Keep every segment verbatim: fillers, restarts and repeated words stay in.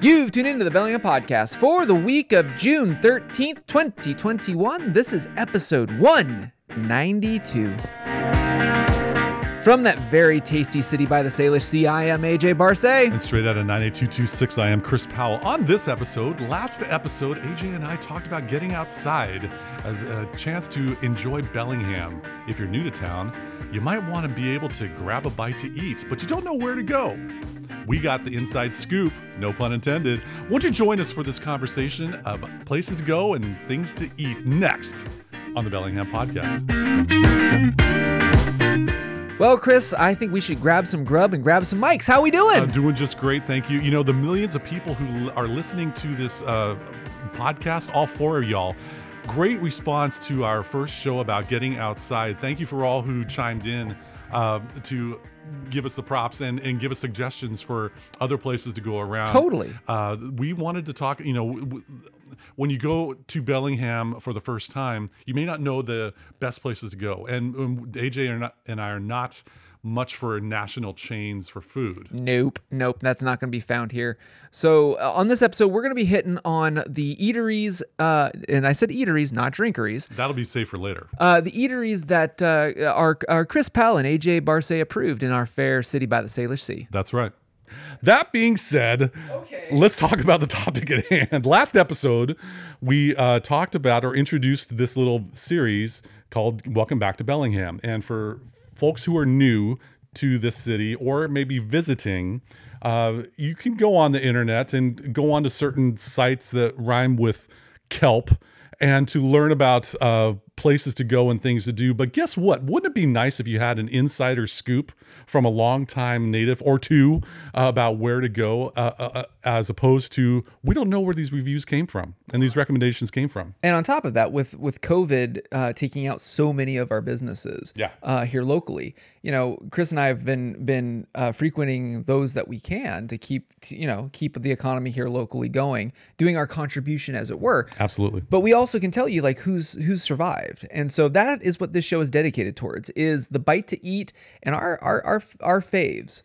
You've tuned into the Bellingham Podcast for the week of June thirteenth, twenty twenty-one. This is episode one ninety-two. From that very tasty city by the Salish Sea, I am A J Barcay. And straight out of nine eight two two six, I am Chris Powell. On this episode, last episode, A J and I talked about getting outside as a chance to enjoy Bellingham. If you're new to town, you might want to be able to grab a bite to eat, but you don't know where to go. We got the inside scoop, no pun intended. Won't you join us for this conversation of places to go and things to eat next on the Bellingham Podcast? Well, Chris, I think we should grab some grub and grab some mics. How we doing? I'm doing just great, thank you. You know, the millions of people who are listening to this uh, podcast, all four of y'all, great response to our first show about getting outside. Thank you for all who chimed in uh, to give us the props and, and give us suggestions for other places to go around. Totally. Uh, we wanted to talk, you know... W- w- When you go to Bellingham for the first time, you may not know the best places to go. And um, A J and, not, and I are not much for national chains for food. Nope. Nope. That's not going to be found here. So uh, on this episode, we're going to be hitting on the eateries. Uh, and I said eateries, not drinkeries. That'll be safe for later. Uh, the eateries that uh, are, are Chris Powell and A J Barcay approved in our fair city by the Salish Sea. That's right. That being said, okay. Let's talk about the topic at hand. Last episode, we uh, talked about or introduced this little series called Welcome Back to Bellingham. And for folks who are new to this city or maybe visiting, uh, you can go on the internet and go on to certain sites that rhyme with kelp and to learn about uh, places to go and things to do. But guess what? Wouldn't it be nice if you had an insider scoop from a longtime native or two uh, about where to go, uh, uh, as opposed to, we don't know where these reviews came from and these recommendations came from. And on top of that, with with COVID uh, taking out so many of our businesses yeah. uh, here locally, you know, Chris and I have been been uh, frequenting those that we can to keep, you know, keep the economy here locally going, doing our contribution, as it were. Absolutely. But we also can tell you like who's who's survived, and so that is what this show is dedicated towards: is the bite to eat and our our our our faves.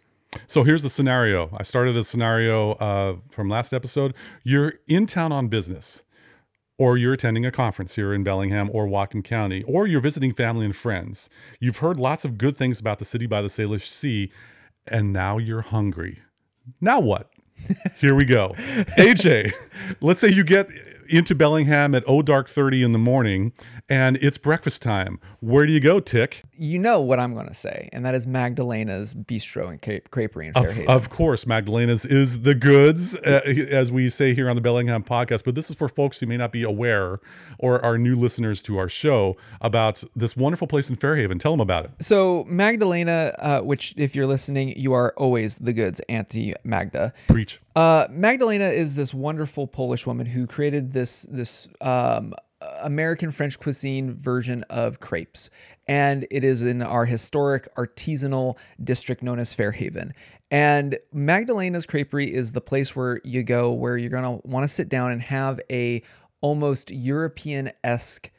So here's the scenario. I started a scenario uh, from last episode. You're in town on business, or you're attending a conference here in Bellingham or Whatcom County, or you're visiting family and friends. You've heard lots of good things about the city by the Salish Sea, and now you're hungry. Now what? Here we go. A J, let's say you get into Bellingham at oh dark thirty in the morning and it's breakfast time. Where do you go, Tick? You know what I'm going to say, and that is Magdalena's Bistro and Creperie in Fairhaven. Of, of course, Magdalena's is the goods, uh, as we say here on the Bellingham Podcast, but this is for folks who may not be aware or are new listeners to our show about this wonderful place in Fairhaven. Tell them about it. So Magdalena, uh, which if you're listening, you are always the goods, Auntie Magda. Preach. Uh, Magdalena is this wonderful Polish woman who created this this um, American French cuisine version of crepes, and it is in our historic artisanal district known as Fairhaven. And Magdalena's Creperie is the place where you go, where you're gonna want to sit down and have a almost European-esque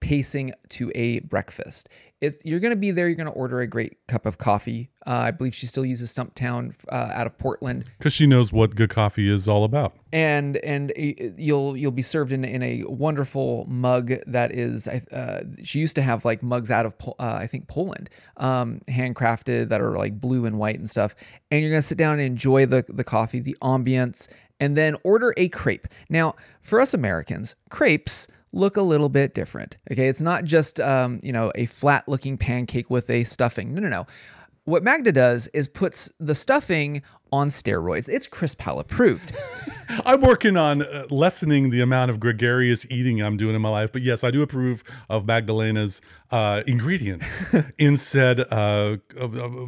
pacing to a breakfast. If you're going to be there, you're going to order a great cup of coffee. Uh, I believe she still uses Stumptown uh, out of Portland, because she knows what good coffee is all about. And and uh, you'll you'll be served in, in a wonderful mug that is. Uh, she used to have like mugs out of uh, I think Poland, um, handcrafted that are like blue and white and stuff. And you're going to sit down and enjoy the the coffee, the ambience, and then order a crepe. Now, for us Americans, crepes look a little bit different. Okay, it's not just um, you know, a flat looking pancake with a stuffing. No, no, no. What Magda does is puts the stuffing on steroids. It's Chris Powell approved. I'm working on uh, lessening the amount of gregarious eating I'm doing in my life, but yes, I do approve of Magdalena's uh, ingredients in said uh, uh, uh,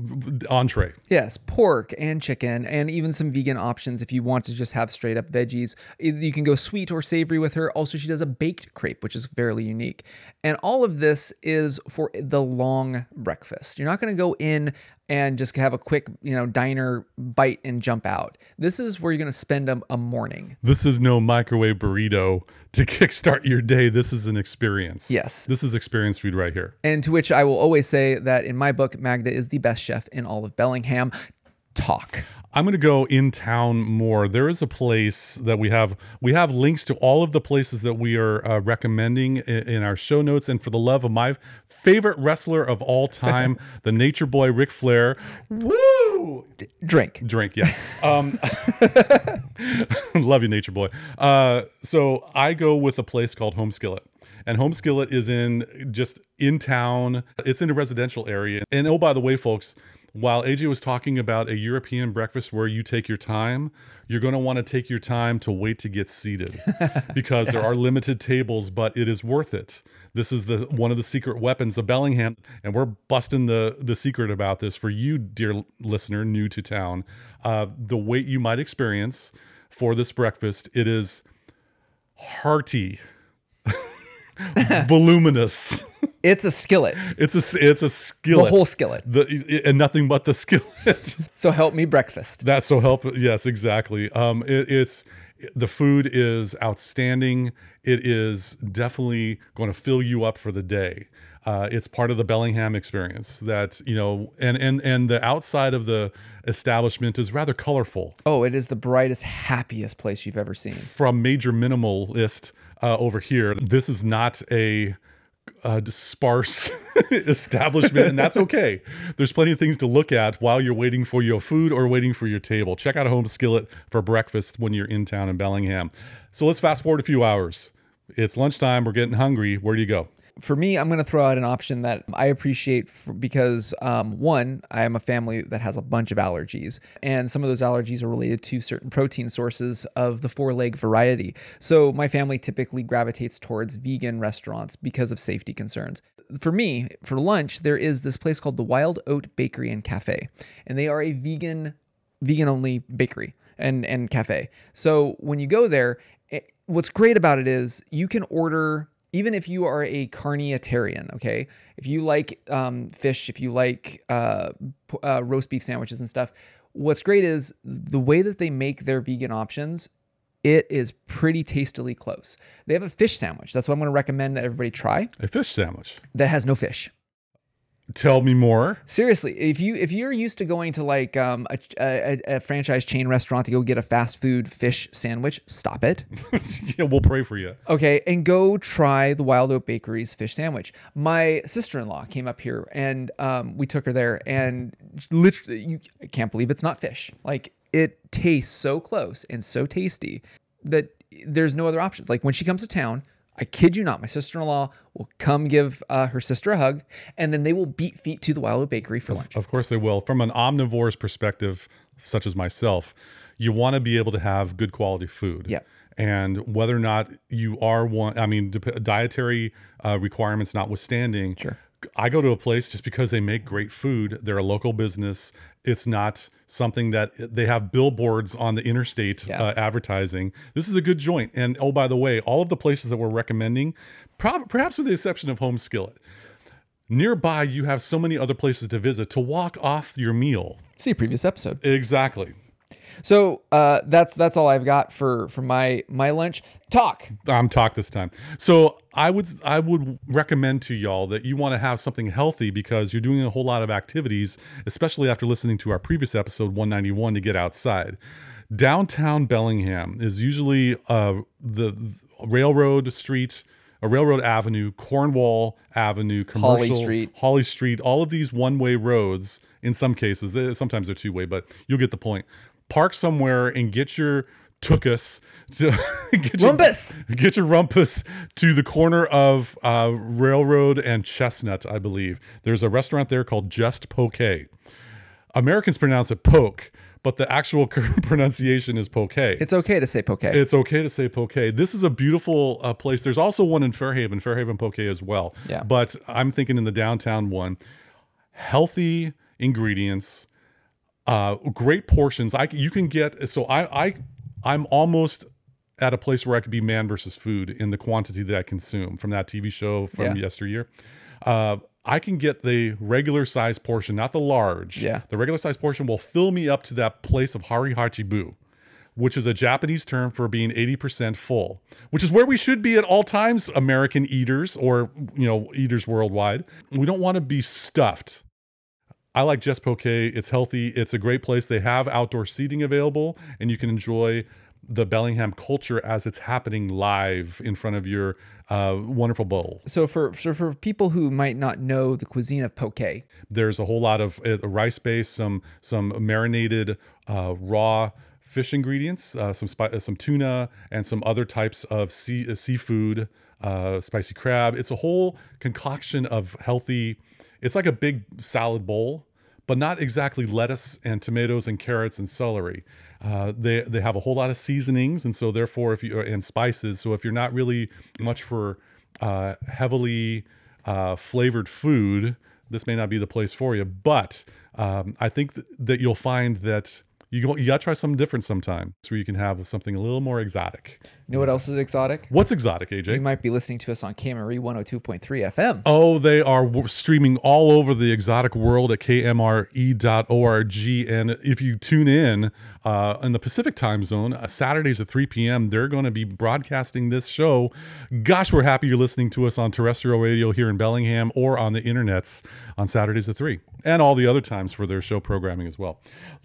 entree. Yes, pork and chicken, and even some vegan options if you want to just have straight up veggies. You can go sweet or savory with her. Also, she does a baked crepe, which is fairly unique. And all of this is for the long breakfast. You're not going to go in and just have a quick, you know, diner bite and jump out. This is where you're going to spend a, a morning. This is no microwave burrito to kickstart your day. This is an experience. Yes. This is experience food right here. And to which I will always say that in my book, Magda is the best chef in all of Bellingham. talk. I'm going to go in town more. There is a place that we have. We have links to all of the places that we are uh, recommending in, in our show notes. And for the love of my favorite wrestler of all time, the Nature Boy Ric Flair. Woo! D- drink. Drink, yeah. Um, love you, Nature Boy. Uh, so I go with a place called Home Skillet. And Home Skillet is in just in town. It's in a residential area. And oh, by the way, folks, while A J was talking about a European breakfast where you take your time, you're going to want to take your time to wait to get seated because there are limited tables, but it is worth it. This is the one of the secret weapons of Bellingham, and we're busting the, the secret about this for you, dear listener, new to town. Uh, the wait you might experience for this breakfast, it is hearty, voluminous. It's a skillet. It's a it's a skillet. The whole skillet. The it, and nothing but the skillet. So help me breakfast. That's so help. Yes, exactly. Um, it, it's the food is outstanding. It is definitely going to fill you up for the day. Uh, it's part of the Bellingham experience that, you know, and, and, and the outside of the establishment is rather colorful. Oh, it is the brightest, happiest place you've ever seen. From major minimalist uh, over here, this is not a... Uh, sparse establishment, and that's okay. There's plenty of things to look at while you're waiting for your food or waiting for your table. Check out Home Skillet for breakfast when you're in town in Bellingham. So let's fast forward a few hours. It's lunchtime. We're getting hungry. Where do you go? For me, I'm going to throw out an option that I appreciate for, because, um, one, I am a family that has a bunch of allergies, and some of those allergies are related to certain protein sources of the four-leg variety. So my family typically gravitates towards vegan restaurants because of safety concerns. For me, for lunch, there is this place called The Wild Oat Bakery and Cafe, and they are a vegan, vegan-only bakery and, and cafe. So when you go there, it, what's great about it is you can order... Even if you are a carnitarian, okay, if you like um, fish, if you like uh, uh, roast beef sandwiches and stuff, what's great is the way that they make their vegan options, it is pretty tastily close. They have a fish sandwich. That's what I'm going to recommend that everybody try. A fish sandwich? That has no fish. Tell me more. Seriously, if you if you're used to going to like um, a, a a franchise chain restaurant to go get a fast food fish sandwich, stop it. Yeah, we'll pray for you. Okay, and go try the Wild Oat Bakery's fish sandwich. My sister-in-law came up here, and um, we took her there, and literally, you I can't believe it's not fish. Like it tastes so close and so tasty that there's no other options. Like when she comes to town. I kid you not, my sister-in-law will come give uh, her sister a hug, and then they will beat feet to the Wild Oat Bakery for lunch. Of course they will. From an omnivore's perspective, such as myself, you want to be able to have good quality food. Yeah. And whether or not you are one, I mean, dietary uh, requirements notwithstanding, sure. I go to a place just because they make great food. They're a local business. It's not something that they have billboards on the interstate yeah. uh, advertising. This is a good joint. And oh, by the way, all of the places that we're recommending, prob- perhaps with the exception of Home Skillet, nearby you have so many other places to visit to walk off your meal. See a previous episode. Exactly. So uh, that's that's all I've got for, for my my lunch. Talk. I'm talk this time. So I would I would recommend to y'all that you want to have something healthy because you're doing a whole lot of activities, especially after listening to our previous episode one ninety-one to get outside. Downtown Bellingham is usually uh, the railroad street. A railroad avenue, Cornwall Avenue, commercial, Holly Street, Holly Street, all of these one-way roads. In some cases, they, sometimes they're two-way, but you'll get the point. Park somewhere and get your tuchus, to, get your rumpus, get your rumpus to the corner of uh, Railroad and Chestnut, I believe. There's a restaurant there called Just Poke. Americans pronounce it poke. But the actual pronunciation is poke. It's okay to say poke. It's okay to say poke. This is a beautiful uh, place. There's also one in Fairhaven, Fairhaven Poke as well. Yeah. But I'm thinking in the downtown one, healthy ingredients, uh, great portions. I you can get so I I I'm almost at a place where I could be man versus food in the quantity that I consume from that T V show from yeah. yesteryear. Uh, I can get the regular size portion, not the large. Yeah. The regular size portion will fill me up to that place of Hari Hachi bu, which is a Japanese term for being eighty percent full, which is where we should be at all times, American eaters or, you know, eaters worldwide. We don't want to be stuffed. I like Just Poke. It's healthy. It's a great place. They have outdoor seating available, and you can enjoy the Bellingham culture as it's happening live in front of your uh, wonderful bowl. So for so for people who might not know the cuisine of poke, there's a whole lot of uh, rice base, some some marinated uh, raw fish ingredients, uh, some spi- uh, some tuna, and some other types of sea uh, seafood, uh, spicy crab. It's a whole concoction of healthy. It's like a big salad bowl, but not exactly lettuce and tomatoes and carrots and celery. Uh, they they have a whole lot of seasonings, and so therefore, if you and spices. So if you're not really much for uh, heavily uh, flavored food, this may not be the place for you. But um, I think th- that you'll find that you go, you gotta try something different sometime, so you can have something a little more exotic. You know what else is exotic? What's exotic, A J? You might be listening to us on K M R E one oh two point three F M. Oh, they are w- streaming all over the exotic world at K M R E dot org. And if you tune in uh, in the Pacific time zone, uh, Saturdays at three p.m., they're going to be broadcasting this show. Gosh, we're happy you're listening to us on terrestrial radio here in Bellingham or on the internets on Saturdays at three and all the other times for their show programming as well.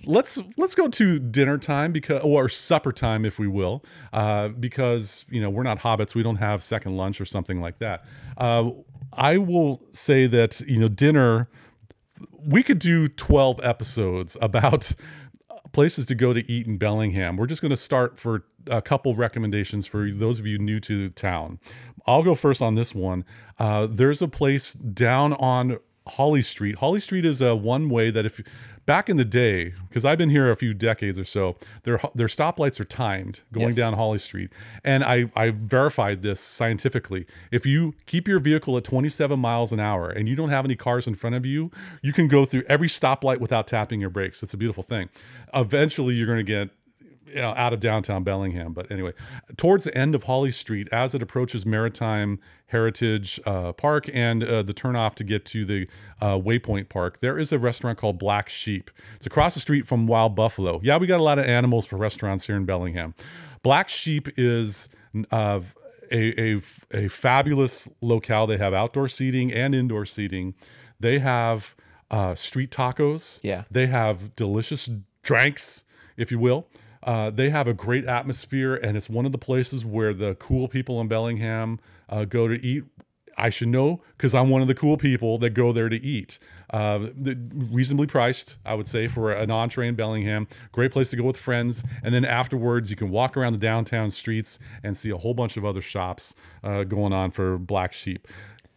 Let's let's go to dinner time because or supper time, if we will, uh, because, you know, we're not hobbits. We don't have second lunch or something like that. Uh, I will say that, you know, dinner, we could do twelve episodes about places to go to eat in Bellingham. We're just going to start for a couple recommendations for those of you new to town. I'll go first on this one. Uh, there's a place down on Holly Street. Holly Street is a one way that if back in the day, because I've been here a few decades or so, their their stoplights are timed going yes. down Holly Street, and I I verified this scientifically. If you keep your vehicle at twenty-seven miles an hour and you don't have any cars in front of you, you can go through every stoplight without tapping your brakes. It's a beautiful thing. Eventually, you're going to get, you know, out of downtown Bellingham, but anyway, towards the end of Holly Street, as it approaches Maritime Heritage uh, Park and uh, the turnoff to get to the uh, Waypoint Park, there is a restaurant called Black Sheep. It's across the street from Wild Buffalo. Yeah, we got a lot of animals for restaurants here in Bellingham. Black Sheep is uh, a, a, a fabulous locale. They have outdoor seating and indoor seating. They have uh, street tacos. Yeah. They have delicious drinks, if you will. Uh, they have a great atmosphere, and it's one of the places where the cool people in Bellingham uh, go to eat. I should know because I'm one of the cool people that go there to eat. Uh, reasonably priced, I would say, for an entree in Bellingham. Great place to go with friends. And then afterwards, you can walk around the downtown streets and see a whole bunch of other shops uh, going on for Black Sheep.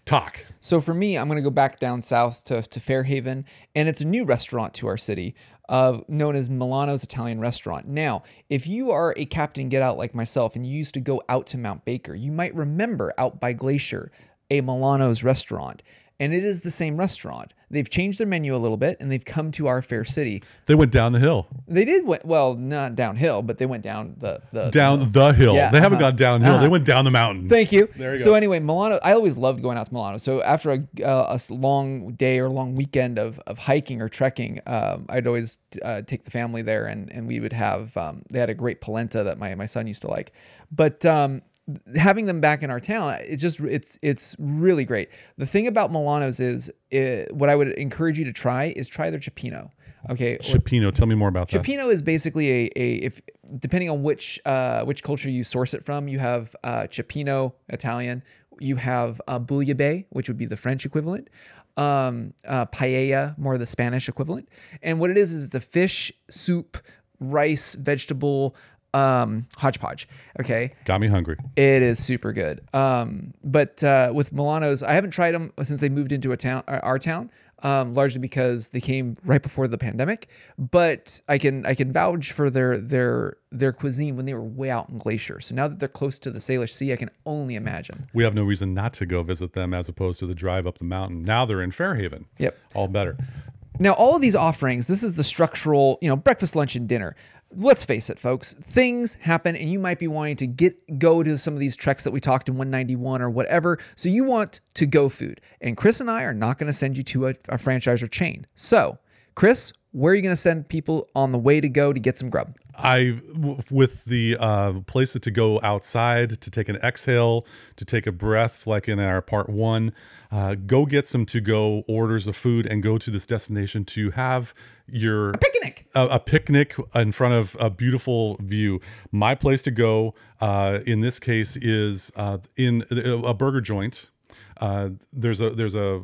Talk. So for me, I'm going to go back down south to, to Fairhaven, and it's a new restaurant to our city. Uh, known as Milano's Italian Restaurant. Now, if you are a Captain Get Out like myself and you used to go out to Mount Baker, you might remember out by Glacier, a Milano's restaurant. And it is the same restaurant. They've changed their menu a little bit, and they've come to our fair city. They went down the hill. They did. Went, well, not downhill, but they went down the... the down the, the hill. Yeah, they haven't uh-huh. gone downhill. Uh-huh. They went down the mountain. Thank you. There you go. So anyway, Milano... I always loved going out to Milano. So after a, uh, a long day or long weekend of, of hiking or trekking, um, I'd always uh, take the family there, and, and we would have... Um, they had a great polenta that my, my son used to like. But... Um, having them back in our town, it's just, it's, it's really great. The thing about Milano's is it, what I would encourage you to try is try their Cioppino. Okay. Cioppino. Or, tell me more about Cioppino that. Cioppino is basically a, a, if depending on which, uh, which culture you source it from, you have, uh, Cioppino Italian, you have, uh, bouillabaisse, which would be the French equivalent, um, uh, paella, more the Spanish equivalent. And what it is, is it's a fish soup, rice, vegetable, um hodgepodge. Okay, got me hungry. It is super good. Um but uh with Milano's, I haven't tried them since they moved into a town our town, um largely because they came right before the pandemic, but i can i can vouch for their their their cuisine when they were way out in Glacier. So now that they're close to the Salish Sea, I can only imagine we have no reason not to go visit them as opposed to the drive up the mountain. Now they're in Fairhaven. Yep, all better. Now all of these offerings, this is the structural, you know, breakfast, lunch, and dinner. Let's face it, folks, things happen, and you might be wanting to get go to some of these treks that we talked in one ninety-one or whatever. So you want to go food, and Chris and I are not going to send you to a, a franchise or chain. So Chris, where are you going to send people on the way to go to get some grub? I, with the uh, places to go outside, to take an exhale, to take a breath, like in our part one, uh, go get some to-go orders of food and go to this destination to have your... A picnic! A, a picnic in front of a beautiful view. My place to go, uh, in this case, is uh, in a burger joint. Uh, there's a there's a,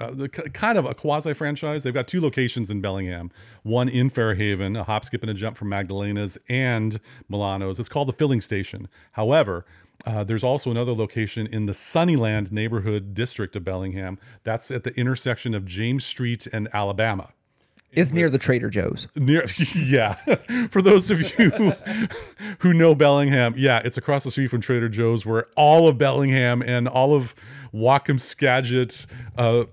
a, a kind of a quasi franchise. They've got two locations in Bellingham, one in Fairhaven, a hop, skip, and a jump from Magdalena's and Milano's. It's called The Filling Station. However, uh, there's also another location in the Sunnyland neighborhood district of Bellingham. That's at the intersection of James Street and Alabama. It's near the Trader Joe's. Near, yeah. For those of you who, who know Bellingham, yeah, it's across the street from Trader Joe's, where all of Bellingham and all of Whatcom, Skagit uh,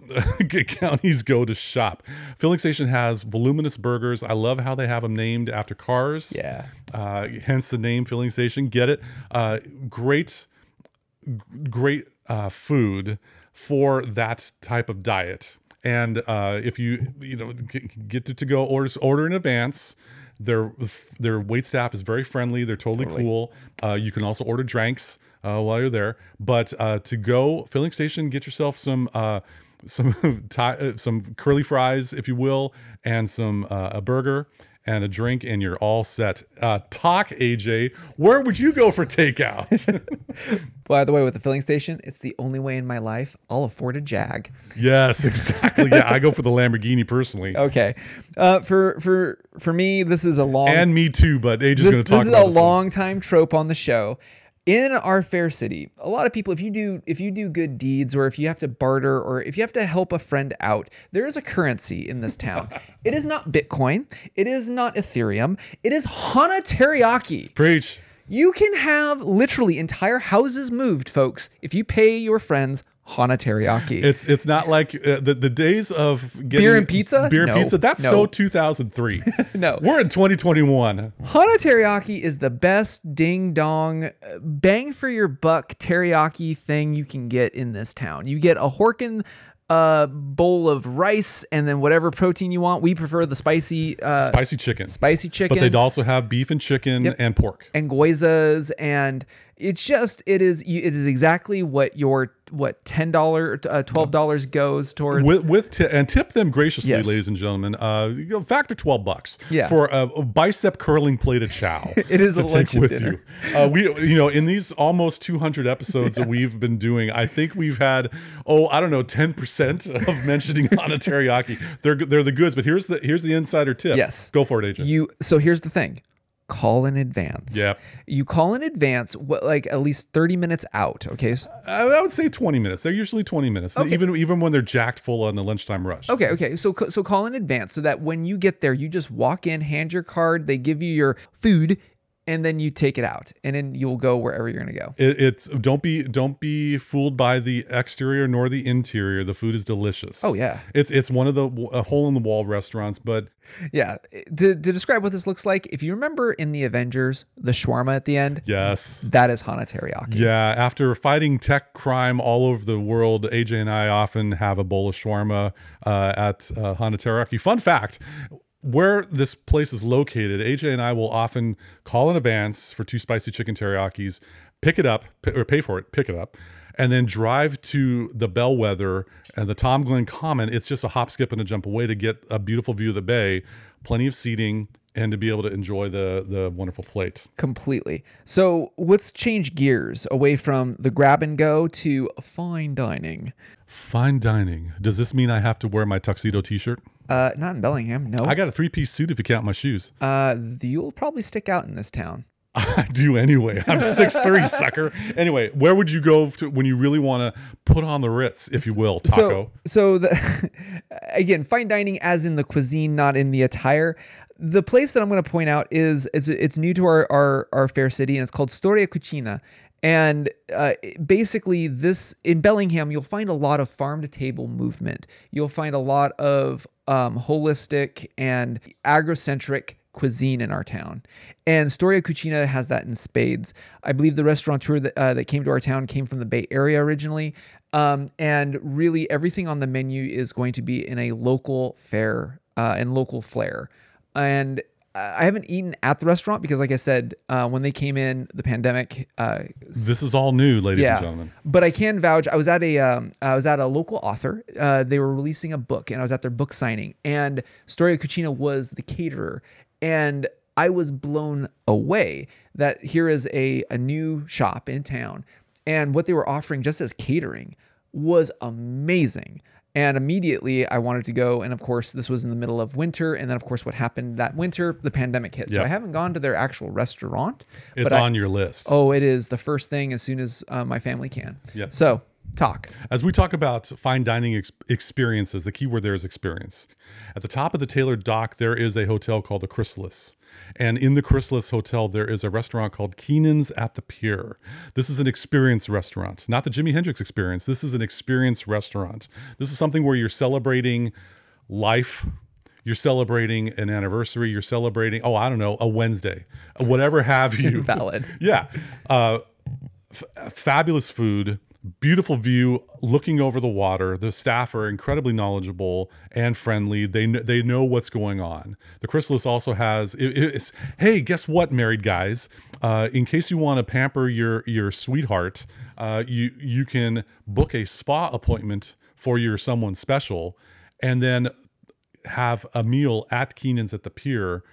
counties go to shop. Filling Station has voluminous burgers. I love how they have them named after cars. Yeah. Uh, hence the name Filling Station. Get it? Uh, great, great uh, food for that type of diet. And uh, if you you know get to, to go orders, order in advance. Their their wait staff is very friendly. They're totally, totally. cool. Uh, you can also order drinks uh, while you're there. But uh, to go Filling Station, get yourself some uh, some tie, some curly fries, if you will, and some uh, a burger and a drink, and you're all set. Uh, talk, A J. Where would you go for takeout? By the way, with the Filling Station, it's the only way in my life I'll afford a Jag. Yes, exactly. Yeah, I go for the Lamborghini personally. Okay, uh, for for for me, this is a long and me too. But A J's going to talk. This is about a this long one. time trope on the show. In our fair city, a lot of people, if you do if you do good deeds, or if you have to barter, or if you have to help a friend out, there is a currency in this town. It is not Bitcoin. It is not Ethereum. It is Hana Teriyaki. Preach. You can have literally entire houses moved, folks, if you pay your friends Hana Teriyaki. It's it's not like uh, the, the days of getting beer and pizza. Beer and no, pizza. That's no. so two thousand three. No. We're in twenty twenty-one. Hana Teriyaki is the best ding dong bang for your buck teriyaki thing you can get in this town. You get a Horkin uh, bowl of rice and then whatever protein you want. We prefer the spicy uh, spicy chicken. Spicy chicken. But they'd also have beef and chicken yep. and pork. And goizas, and it's just it is it is exactly what your what ten dollars uh, twelve dollars goes towards with, with t- and tip them graciously, yes. ladies and gentlemen. Uh, you know, factor twelve bucks yeah. for a, a bicep curling plate of chow. It is to a lunch take with dinner. You. Uh, we you know in these almost two hundred episodes yeah. that we've been doing, I think we've had oh I don't know ten percent of mentioning Hana Teriyaki. They're they're the goods, but here's the here's the insider tip. Yes, go for it, Agent. You so here's the thing. Call in advance. Yeah. You call in advance, what, like at least thirty minutes out. Okay. I, I would say twenty minutes. They're usually twenty minutes, okay. even even when they're jacked full on the lunchtime rush. Okay. Okay. So so call in advance so that when you get there, you just walk in, hand your card, they give you your food, and then you take it out, and then you'll go wherever you're gonna go. It, it's don't be don't be fooled by the exterior nor the interior. The food is delicious. Oh yeah, it's it's one of the uh, hole in the wall restaurants. But yeah, to, to describe what this looks like, if you remember in the Avengers, the shawarma at the end. Yes, that is Hana Teriyaki. Yeah, after fighting tech crime all over the world, A J and I often have a bowl of shawarma uh, at uh, Hana Teriyaki. Fun fact. Where this place is located, A J and I will often call in advance for two spicy chicken teriyakis, pick it up, p- or pay for it, pick it up, and then drive to the Bellwether and the Tom Glenn Common. It's just a hop, skip, and a jump away to get a beautiful view of the bay, plenty of seating, and to be able to enjoy the the wonderful plate. Completely. So let's change gears away from the grab and go to fine dining. Fine dining. Does this mean I have to wear my tuxedo t-shirt? Uh, not in Bellingham, no. I got a three-piece suit if you count my shoes. Uh, you'll probably stick out in this town. I do anyway. I'm six three, sucker. Anyway, where would you go to when you really want to put on the Ritz, if you will, Taco? So, so the, again, fine dining as in the cuisine, not in the attire. The place that I'm going to point out is, it's, it's new to our, our, our fair city, and it's called Storia Cucina. And uh, basically this, in Bellingham, you'll find a lot of farm-to-table movement. You'll find a lot of um, holistic and agrocentric cuisine in our town. And Storia Cucina has that in spades. I believe the restaurateur that, uh, that came to our town came from the Bay Area originally. Um, and really everything on the menu is going to be in a local fare uh, and local flair. And I haven't eaten at the restaurant because, like I said, uh, when they came in, the pandemic. Uh, this is all new, ladies yeah. and gentlemen. But I can vouch. I was at a, um, I was at a local author. Uh, they were releasing a book, and I was at their book signing. And Storia Cucina was the caterer, and I was blown away that here is a a new shop in town, and what they were offering just as catering was amazing. And immediately I wanted to go. And of course, this was in the middle of winter. And then, of course, what happened that winter, the pandemic hit. Yep. So I haven't gone to their actual restaurant. It's but on I, your list. Oh, it is the first thing as soon as uh, my family can. Yep. So talk. As we talk about fine dining ex- experiences, the key word there is experience. At the top of the Taylor Dock, there is a hotel called the Chrysalis. And in the Chrysalis Hotel, there is a restaurant called Keenan's at the Pier. This is an experience restaurant, not the Jimi Hendrix experience. This is an experience restaurant. This is something where you're celebrating life. You're celebrating an anniversary. You're celebrating, oh, I don't know, a Wednesday, whatever have you. Valid. Yeah. Uh, f- fabulous food. Beautiful view, looking over the water. The staff are incredibly knowledgeable and friendly. They kn- they know what's going on. The Chrysalis also has, it, it's, hey, guess what, married guys? Uh, in case you want to pamper your your sweetheart, uh, you you can book a spa appointment for your someone special, and then have a meal at Keenan's at the Pier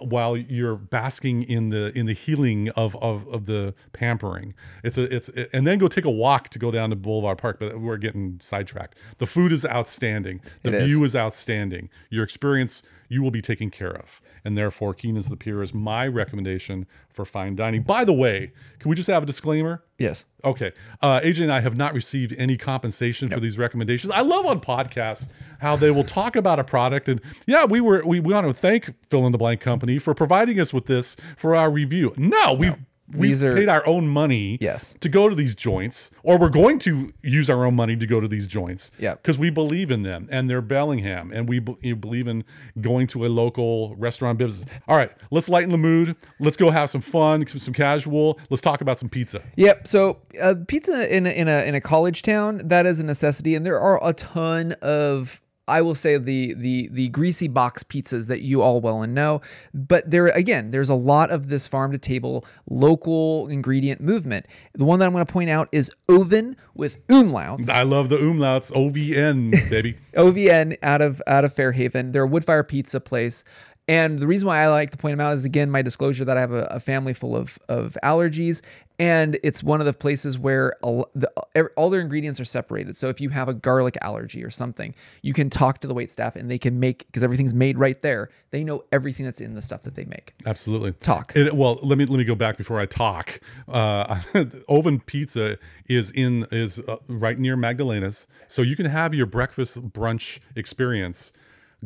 while you're basking in the in the healing of, of of the pampering. It's a it's and then go take a walk to go down to Boulevard Park, but we're getting sidetracked. The food is outstanding. The it view is. is outstanding. Your experience you will be taken care of. And therefore, Keenan's the Pier is my recommendation for fine dining. By the way, can we just have a disclaimer? Yes. Okay. Uh, A J and I have not received any compensation nope. for these recommendations. I love on podcasts how they will talk about a product. And yeah, we were we, we want to thank Fill in the Blank Company for providing us with this for our review. No, we've no. We've are, paid our own money yes. to go to these joints, or we're going to use our own money to go to these joints because yep. we believe in them, and they're Bellingham, and we b- you believe in going to a local restaurant business. All right, let's lighten the mood. Let's go have some fun, some casual. Let's talk about some pizza. Yep. So uh, pizza in a, in a in a college town, that is a necessity, and there are a ton of, I will say, the the the greasy box pizzas that you all well and know. But there again, there's a lot of this farm to table local ingredient movement. The one that I'm going to point out is Ovn with umlauts. I love the umlauts. O V N, baby. O V N out of out of Fairhaven. They're a wood fire pizza place. And the reason why I like to point them out is, again, my disclosure that I have a, a family full of, of allergies, and it's one of the places where all, the, all their ingredients are separated. So if you have a garlic allergy or something, you can talk to the waitstaff and they can make, because everything's made right there. They know everything that's in the stuff that they make. Absolutely. Talk. It, well, let me let me go back before I talk. Uh, Ovn Pizza is in is uh, right near Magdalena's, so you can have your breakfast brunch experience.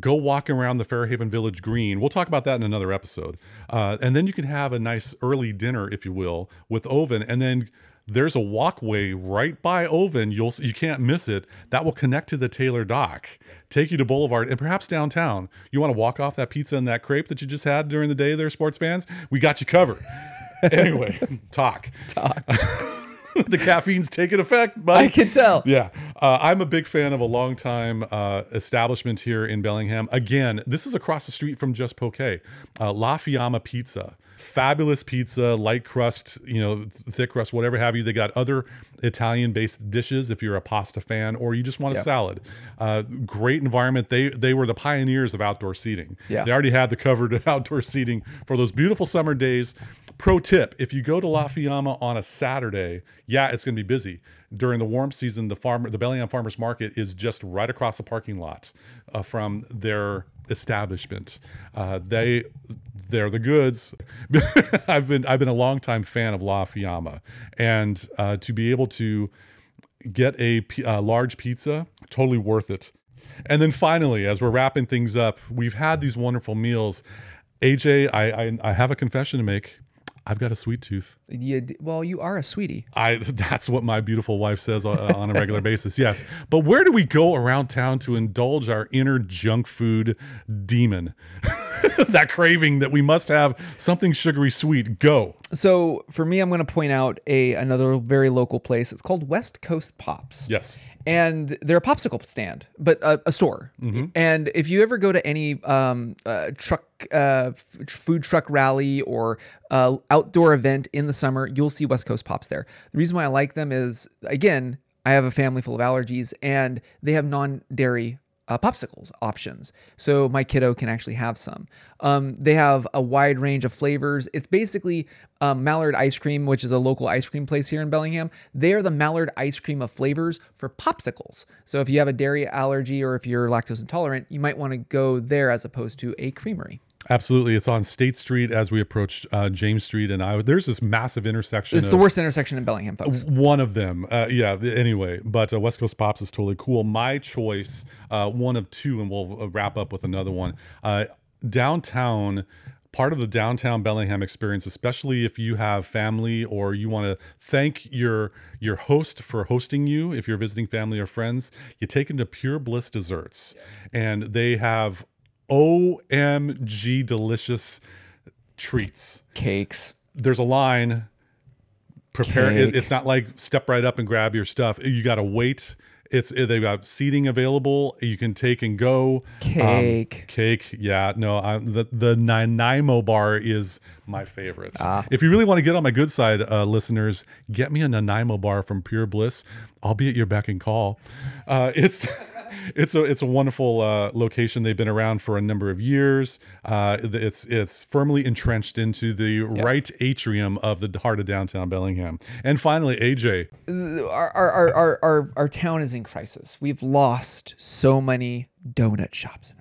Go walk around the Fairhaven Village Green. We'll talk about that in another episode. Uh, and then you can have a nice early dinner, if you will, with Ovn. And then there's a walkway right by Ovn. You'll, you can't miss it. That will connect to the Taylor Dock, take you to Boulevard, and perhaps downtown. You want to walk off that pizza and that crepe that you just had during the day there, sports fans? We got you covered. Anyway, talk. Talk. The caffeine's taking effect, but I can tell. Yeah. Uh, I'm a big fan of a longtime uh, establishment here in Bellingham. Again, this is across the street from Just Poke. Uh, La Fiamma Pizza. Fabulous pizza, light crust, you know, thick crust, whatever have you. They got other Italian-based dishes if you're a pasta fan, or you just want a yep. salad. Uh, great environment. They they were the pioneers of outdoor seating. Yeah. They already had the covered outdoor seating for those beautiful summer days. Pro tip, if you go to La Fiamma on a Saturday, yeah, it's going to be busy. During the warm season, the farmer, the Bellingham Farmers Market is just right across the parking lot uh, from their establishment. Uh, they... They're the goods. I've been I've been a longtime fan of La Fiamma, and uh, to be able to get a uh, large pizza, totally worth it. And then finally, as we're wrapping things up, we've had these wonderful meals. A J, I I, I have a confession to make. I've got a sweet tooth. Yeah, well, you are a sweetie. I. That's what my beautiful wife says on, on a regular basis. Yes. But where do we go around town to indulge our inner junk food demon? that craving that we must have something sugary sweet. Go. So for me, I'm going to point out a another very local place. It's called West Coast Pops. Yes. And they're a popsicle stand, but a, a store. Mm-hmm. And if you ever go to any um, uh, truck, uh, f- food truck rally or uh, outdoor event in the summer, you'll see West Coast Pops there. The reason why I like them is, again, I have a family full of allergies, and they have non-dairy uh, popsicles options. So my kiddo can actually have some. Um, they have a wide range of flavors. It's basically um, Mallard Ice Cream, which is a local ice cream place here in Bellingham. They are the Mallard Ice Cream of flavors for popsicles. So if you have a dairy allergy or if you're lactose intolerant, you might want to go there as opposed to a creamery. Absolutely. It's on State Street as we approach uh, James Street. And I, there's this massive intersection. It's of, the worst intersection in Bellingham, folks. One of them. Uh, yeah. Anyway, but uh, West Coast Pops is totally cool. My choice, uh, one of two, and we'll wrap up with another one. Uh, downtown, part of the downtown Bellingham experience, especially if you have family or you want to thank your your host for hosting you, if you're visiting family or friends, you take them to Pure Bliss Desserts. And they have O M G delicious treats. Cakes. There's a line. Prepare. It, it's not like step right up and grab your stuff. You got to wait. It's they've got seating available. You can take and go. Cake. Um, cake. Yeah. No, I, the, the Nanaimo bar is my favorite. Ah. If you really want to get on my good side, uh, listeners, get me a Nanaimo bar from Pure Bliss. I'll be at your beck and call. Uh, it's... It's a it's a wonderful uh, location. They've been around for a number of years. Uh, it's it's firmly entrenched into the yep. right atrium of the heart of downtown Bellingham. And finally, A J, our our our our our, our town is in crisis. We've lost so many donut shops.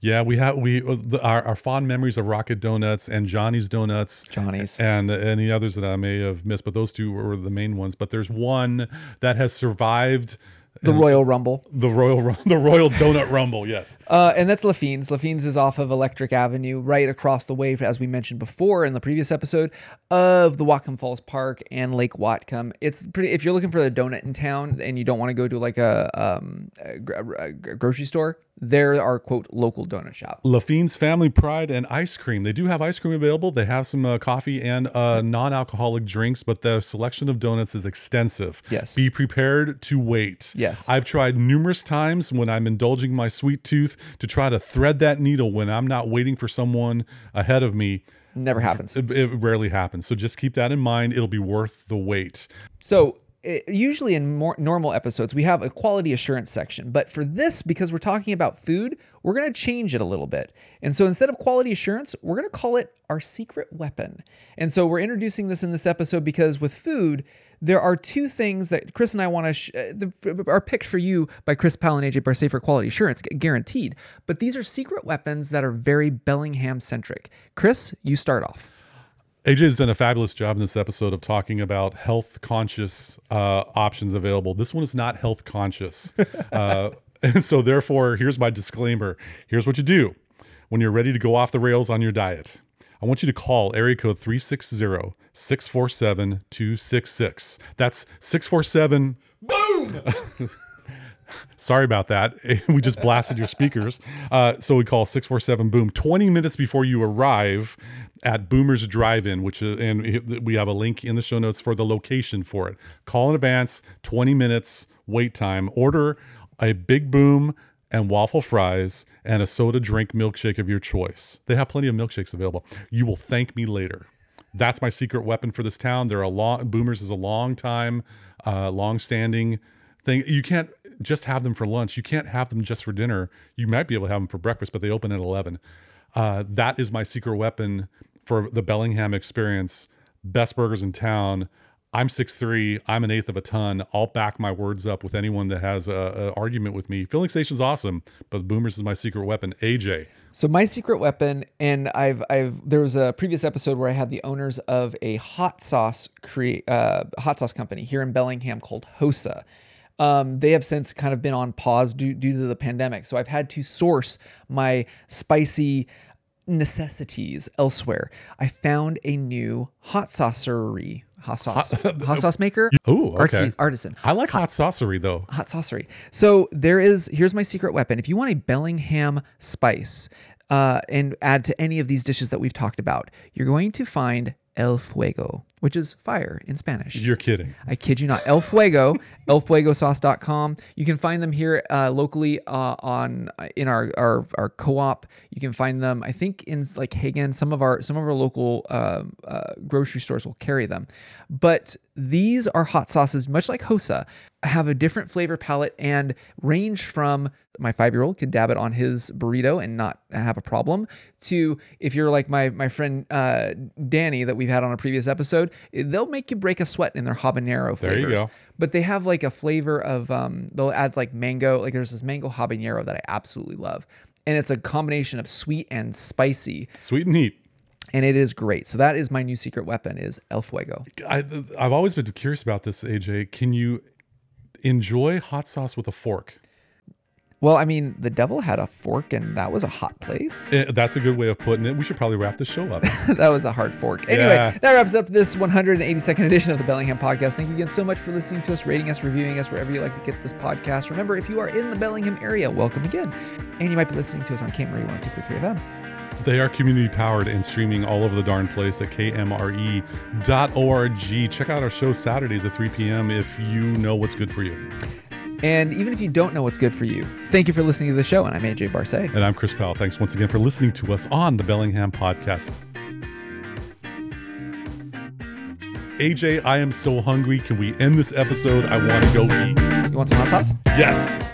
Yeah, we have we the, our, our fond memories of Rocket Donuts and Johnny's Donuts, Johnny's, and any others that I may have missed. But those two were the main ones. But there's one that has survived. The and Royal Rumble. The Royal the Royal Donut Rumble, yes. Uh, and that's Lafine's. Lafine's is off of Electric Avenue, right across the way, as we mentioned before in the previous episode, of the Whatcom Falls Park and Lake Whatcom. It's pretty. If you're looking for the donut in town and you don't want to go to like a, um, a, a grocery store, there are, quote, local donut shop. Lafine's Family Pride and Ice Cream. They do have ice cream available. They have some uh, coffee and uh, non-alcoholic drinks, but the selection of donuts is extensive. Yes. Be prepared to wait. Yes. I've tried numerous times when I'm indulging my sweet tooth to try to thread that needle when I'm not waiting for someone ahead of me. Never happens. It, it rarely happens. So just keep that in mind. It'll be worth the wait. So it, usually in more normal episodes, we have a quality assurance section. But for this, because we're talking about food, we're going to change it a little bit. And so instead of quality assurance, we're going to call it our secret weapon. And so we're introducing this in this episode because with food, there are two things that Chris and I want to sh- the, are picked for you by Chris Powell and A J Barcey for quality assurance, guaranteed. But these are secret weapons that are very Bellingham-centric. Chris, you start off. A J's done a fabulous job in this episode of talking about health-conscious uh, options available. This one is not health-conscious. uh, and so therefore, here's my disclaimer. Here's what you do when you're ready to go off the rails on your diet. I want you to call area code three six zero, six four seven, two six six. That's six four seven. Boom! Sorry about that. We just blasted your speakers. Uh, so we call six four seven, boom. twenty minutes before you arrive at Boomer's Drive-In, which is, and we have a link in the show notes for the location for it. Call in advance, twenty minutes wait time. Order a Big Boom and waffle fries and a soda drink milkshake of your choice. They have plenty of milkshakes available. You will thank me later. That's my secret weapon for this town. They're a long, Boomers is a long time, uh, long standing thing. You can't just have them for lunch. You can't have them just for dinner. You might be able to have them for breakfast, but they open at eleven. Uh, that is my secret weapon for the Bellingham experience. Best burgers in town. I'm six three. I'm an eighth of a ton. I'll back my words up with anyone that has an argument with me. Filling Station's awesome, but Boomers is my secret weapon. A J. So my secret weapon, and I've I've there was a previous episode where I had the owners of a hot sauce cre- uh, hot sauce company here in Bellingham called HOSA. Um, they have since kind of been on pause due due to the pandemic. So I've had to source my spicy necessities elsewhere. I found a new hot saucery. Hot sauce, hot, hot sauce maker. Ooh, okay. Artisan. I like hot, hot saucery though. Hot saucery. So there is, here's my secret weapon. If you want a Bellingham spice, uh, and add to any of these dishes that we've talked about, you're going to find El Fuego, which is fire in Spanish. You're kidding. I kid you not. El Fuego, el fuego sauce dot com. You can find them here uh, locally uh, on in our, our our co-op. You can find them, I think, in like Hagen. Some of our some of our local uh, uh, grocery stores will carry them. But these are hot sauces, much like HOSA, have a different flavor palette and range from my five-year-old can dab it on his burrito and not have a problem to if you're like my my friend uh, Danny that we've had on a previous episode, they'll make you break a sweat in their habanero flavors. There you go. But they have like a flavor of, um, they'll add like mango. Like there's this mango habanero that I absolutely love. And it's a combination of sweet and spicy. Sweet and heat. And it is great. So that is my new secret weapon is El Fuego. I, I've always been curious about this, A J. Can you enjoy hot sauce with a fork? Well, I mean, the devil had a fork, and that was a hot place. It, that's a good way of putting it. We should probably wrap this show up. That was a hard fork. Anyway, yeah. That wraps up this one hundred eighty-second edition of the Bellingham Podcast. Thank you again so much for listening to us, rating us, reviewing us, wherever you like to get this podcast. Remember, if you are in the Bellingham area, welcome again. And you might be listening to us on K M R E one oh two point three F M. They are community-powered and streaming all over the darn place at K M R E dot org. Check out our show Saturdays at three p.m. if you know what's good for you. And even if you don't know what's good for you, thank you for listening to the show. And I'm A J Barcay. And I'm Chris Powell. Thanks once again for listening to us on the Bellingham Podcast. A J, I am so hungry. Can we end this episode? I want to go eat. You want some hot sauce? Yes.